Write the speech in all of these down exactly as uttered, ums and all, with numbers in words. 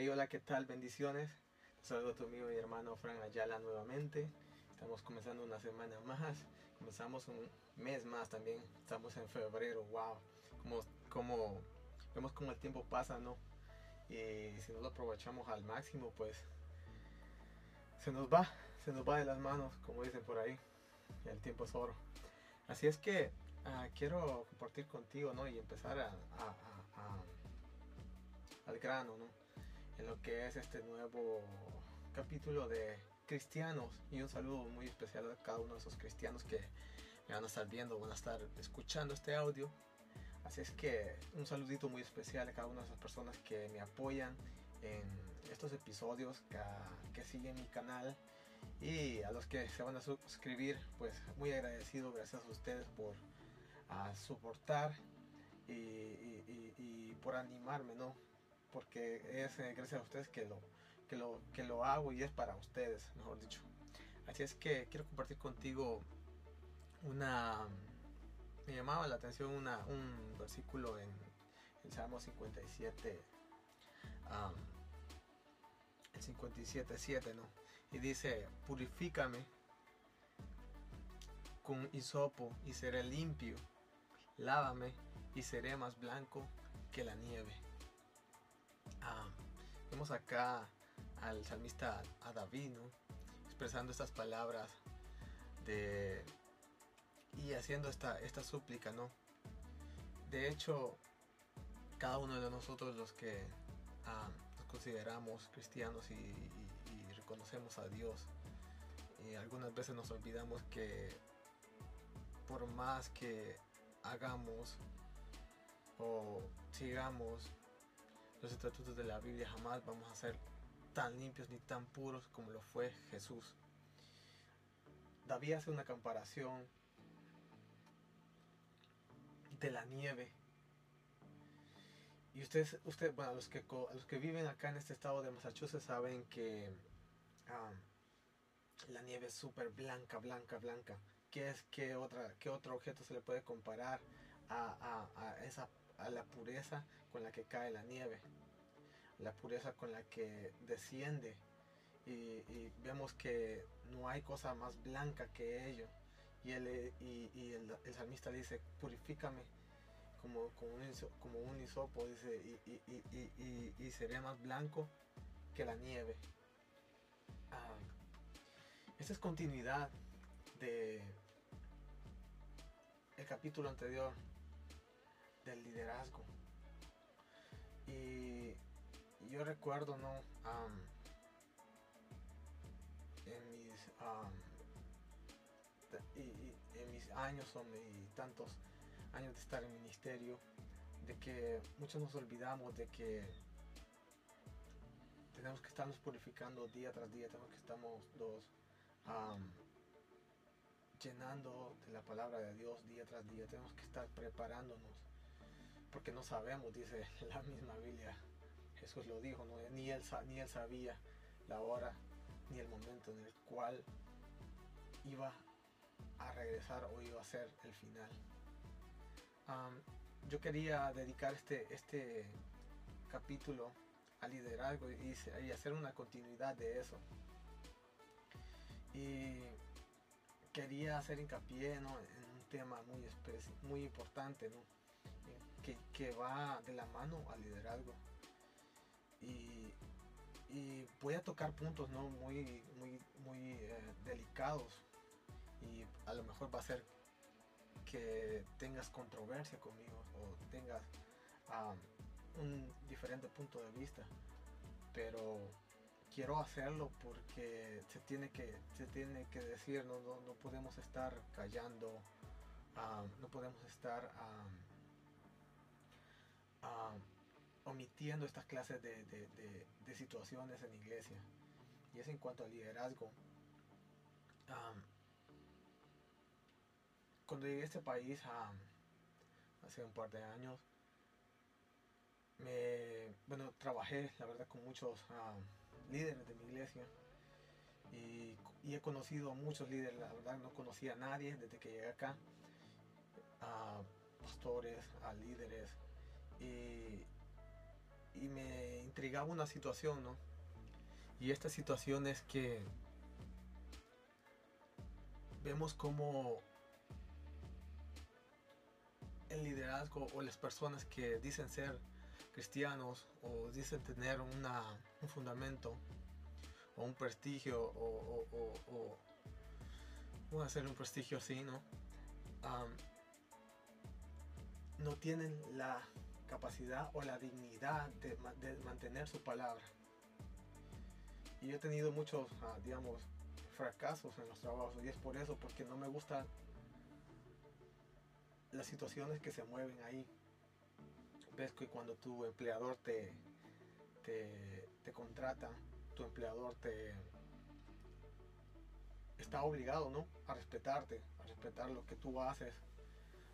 Hey, hola, ¿qué tal? Bendiciones. Te saludo a tu amigo y hermano Frank Ayala nuevamente. Estamos comenzando una semana más. Comenzamos un mes más también. Estamos en febrero. Wow. Como, como, vemos como el tiempo pasa, ¿no? Y si no lo aprovechamos al máximo, pues se nos va. Se nos va de las manos, como dicen por ahí. El tiempo es oro. Así es que uh, quiero compartir contigo, ¿no? Y empezar a, a, a, a, al grano, ¿no? En lo que es este nuevo capítulo de Cristianos, y un saludo muy especial a cada uno de esos cristianos que me van a estar viendo, van a estar escuchando este audio. Así es que un saludito muy especial a cada una de esas personas que me apoyan en estos episodios, que, que siguen mi canal, y a los que se van a suscribir, pues muy agradecido, gracias a ustedes por a soportar y, y, y, y por animarme, ¿no? Porque es eh, gracias a ustedes que lo, que, lo, que lo hago, y es para ustedes, mejor dicho. Así es que quiero compartir contigo una... Me llamaba la atención una, un versículo en el Salmo cincuenta y siete, um, el cincuenta y siete, siete, ¿no? Y dice: purifícame con hisopo y seré limpio, lávame y seré más blanco que la nieve. Ah, vemos acá al salmista, a David, ¿no? Expresando estas palabras de, y haciendo esta, esta súplica, ¿no? De hecho, cada uno de nosotros, los que ah, nos consideramos cristianos y, y, y reconocemos a Dios, y algunas veces nos olvidamos que por más que hagamos o sigamos los estatutos de la Biblia, jamás vamos a ser tan limpios ni tan puros como lo fue Jesús. David hace una comparación de la nieve. Y ustedes, usted, bueno, los que, los que viven acá en este estado de Massachusetts saben que ah, la nieve es súper blanca, blanca, blanca. ¿Qué es, qué otra, qué otro objeto se le puede comparar a, a, a esa a la pureza con la que cae la nieve, la pureza con la que desciende? Y, y vemos que no hay cosa más blanca que ello. Y, él, y, y el, el salmista dice: purifícame como, como, un, como un hisopo, dice, y, y, y, y, y, y seré más blanco que la nieve. Ah, esta es continuidad de el capítulo anterior, del liderazgo. Y yo recuerdo, ¿no? Um, en mis um, y, y, en mis años y tantos años de estar en ministerio, de que muchos nos olvidamos de que tenemos que estarnos purificando día tras día, tenemos que estamos los um, llenando de la palabra de Dios día tras día, tenemos que estar preparándonos. Porque no sabemos, dice la misma Biblia. Jesús lo dijo, ¿no? Ni él, ni él sabía la hora ni el momento en el cual iba a regresar o iba a ser el final. Um, yo quería dedicar este, este capítulo al liderazgo y, y hacer una continuidad de eso. Y quería hacer hincapié, ¿no?, en un tema muy, muy importante, ¿no?, Que, que va de la mano al liderazgo, y, y voy a tocar puntos, ¿no?, muy, muy, muy eh, delicados, y a lo mejor va a ser que tengas controversia conmigo o tengas um, un diferente punto de vista, pero quiero hacerlo porque se tiene que, se tiene que decir, no, no, no podemos estar callando, um, no podemos estar um, Uh, omitiendo estas clases de, de, de, de situaciones en iglesia. Y es en cuanto al liderazgo. Um, cuando llegué a este país um, hace un par de años, me, bueno, trabajé, la verdad, con muchos um, líderes de mi iglesia, y, y he conocido a muchos líderes. La verdad, no conocía a nadie desde que llegué acá, a pastores, a líderes. Y, y me intrigaba una situación, ¿no? Y esta situación es que vemos cómo el liderazgo o las personas que dicen ser cristianos o dicen tener una, un fundamento o un prestigio o, o, o, o vamos a hacer un prestigio así, ¿no? Um, no tienen la capacidad o la dignidad de, de mantener su palabra. Y yo he tenido muchos, uh, digamos, fracasos en los trabajos, y es por eso, porque no me gustan las situaciones que se mueven ahí. Ves que cuando tu empleador te, te, te contrata, tu empleador te está obligado, ¿no?, a respetarte, a respetar lo que tú haces,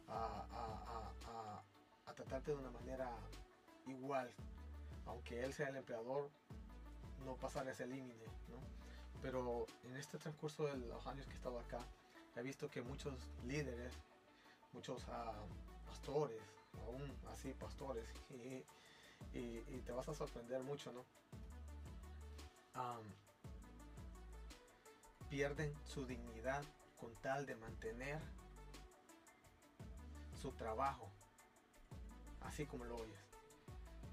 a, a, a, a, a tratarte de una manera igual, aunque él sea el empleador, no pasar ese límite, ¿no? Pero en este transcurso de los años que he estado acá, he visto que muchos líderes, muchos uh, pastores, aún así pastores, y, y, y te vas a sorprender mucho, ¿no? Um, pierden su dignidad con tal de mantener su trabajo, así como lo oyes.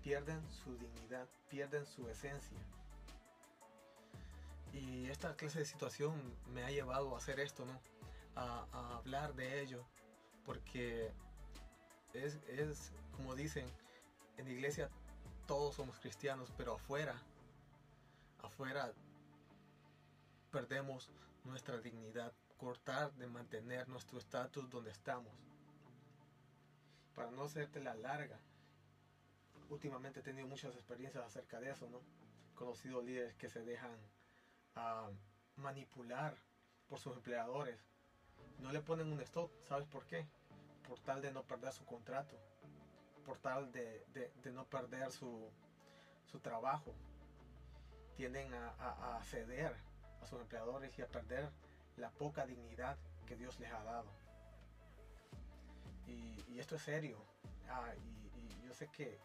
Pierden su dignidad, pierden su esencia. Y esta clase de situación me ha llevado a hacer esto, ¿no? A, a hablar de ello, porque es, es, como dicen, en la iglesia todos somos cristianos, pero afuera, afuera perdemos nuestra dignidad, cortar de mantener nuestro estatus donde estamos. Para no hacerte la larga, últimamente he tenido muchas experiencias acerca de eso, ¿no? He conocido líderes que se dejan a manipular por sus empleadores, no le ponen un stop, ¿sabes por qué? Por tal de no perder su contrato, por tal de, de, de no perder su, su trabajo. Tienden a, a, a ceder a sus empleadores y a perder la poca dignidad que Dios les ha dado. Y, y esto es serio. Ah, y, y yo sé que,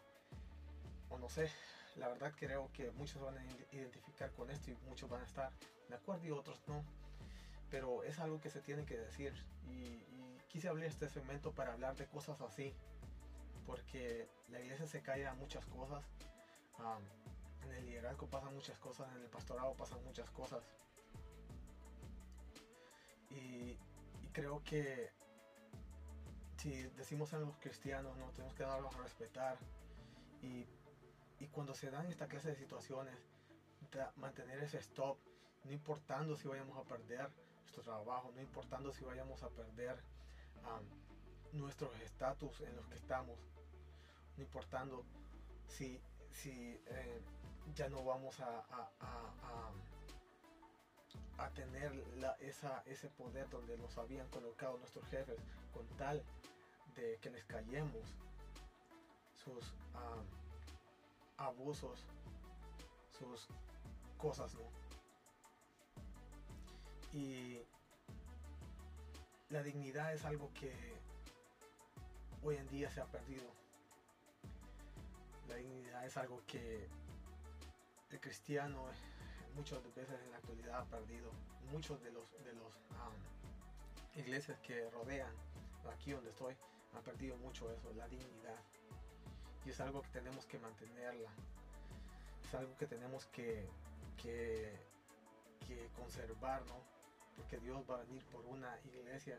o no sé, la verdad creo que muchos van a identificar con esto y muchos van a estar de acuerdo y otros no. Pero es algo que se tiene que decir. Y, y quise abrir este segmento para hablar de cosas así. Porque la iglesia se cae a muchas cosas. Um, en el liderazgo pasan muchas cosas. En el pastorado pasan muchas cosas. Y, y creo que si decimos a los cristianos, no, tenemos que darlos a respetar. Y Y cuando se dan esta clase de situaciones, mantener ese stop, no importando si vayamos a perder nuestro trabajo, no importando si vayamos a perder um, nuestros estatus en los que estamos, no importando si, si eh, ya no vamos a, a, a, a, a tener la, esa, ese poder donde nos habían colocado nuestros jefes, con tal de que les callemos sus... Um, abusos, sus cosas, ¿no? Y la dignidad es algo que hoy en día se ha perdido. La dignidad es algo que el cristiano muchas veces en la actualidad ha perdido. Muchos de los de los um, iglesias que rodean aquí donde estoy han perdido mucho eso, la dignidad. Y es algo que tenemos que mantenerla, es algo que tenemos que, que, que conservar, ¿no? Porque Dios va a venir por una iglesia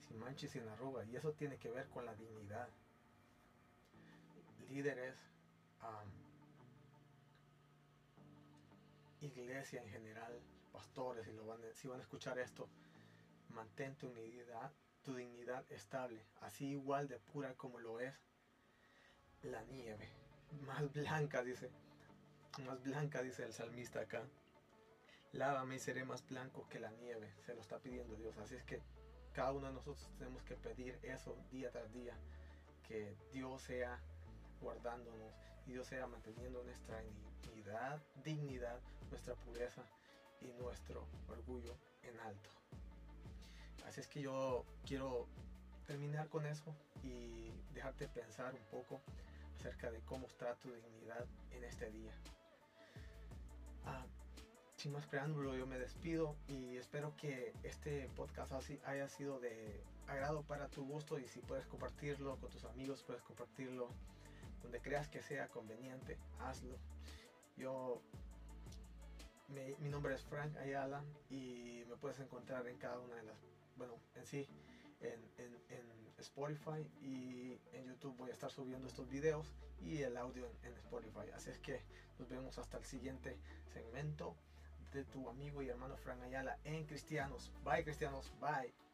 sin mancha y sin arruga, y eso tiene que ver con la dignidad. Líderes, um, iglesia en general, pastores, si, lo van a, si van a escuchar esto, mantén tu dignidad, tu dignidad estable, así igual de pura como lo es la nieve, más blanca, dice, más blanca, dice el salmista acá. Lávame y seré más blanco que la nieve, se lo está pidiendo Dios. Así es que cada uno de nosotros tenemos que pedir eso día tras día, que Dios sea guardándonos y Dios sea manteniendo nuestra dignidad, dignidad, nuestra pureza y nuestro orgullo en alto. Así es que yo quiero terminar con eso y dejarte pensar un poco acerca de cómo está tu dignidad en este día. Ah, sin más preámbulo, yo me despido y espero que este podcast haya sido de agrado para tu gusto, y si puedes compartirlo con tus amigos, puedes compartirlo donde creas que sea conveniente, hazlo. Yo, mi, mi nombre es Frank Ayala y me puedes encontrar en cada una de las, bueno, en sí, en, en, en Spotify y en YouTube. Voy a estar subiendo estos videos y el audio en, en Spotify. Así es que nos vemos hasta el siguiente segmento de tu amigo y hermano Frank Ayala en Cristianos. Bye, Cristianos, bye.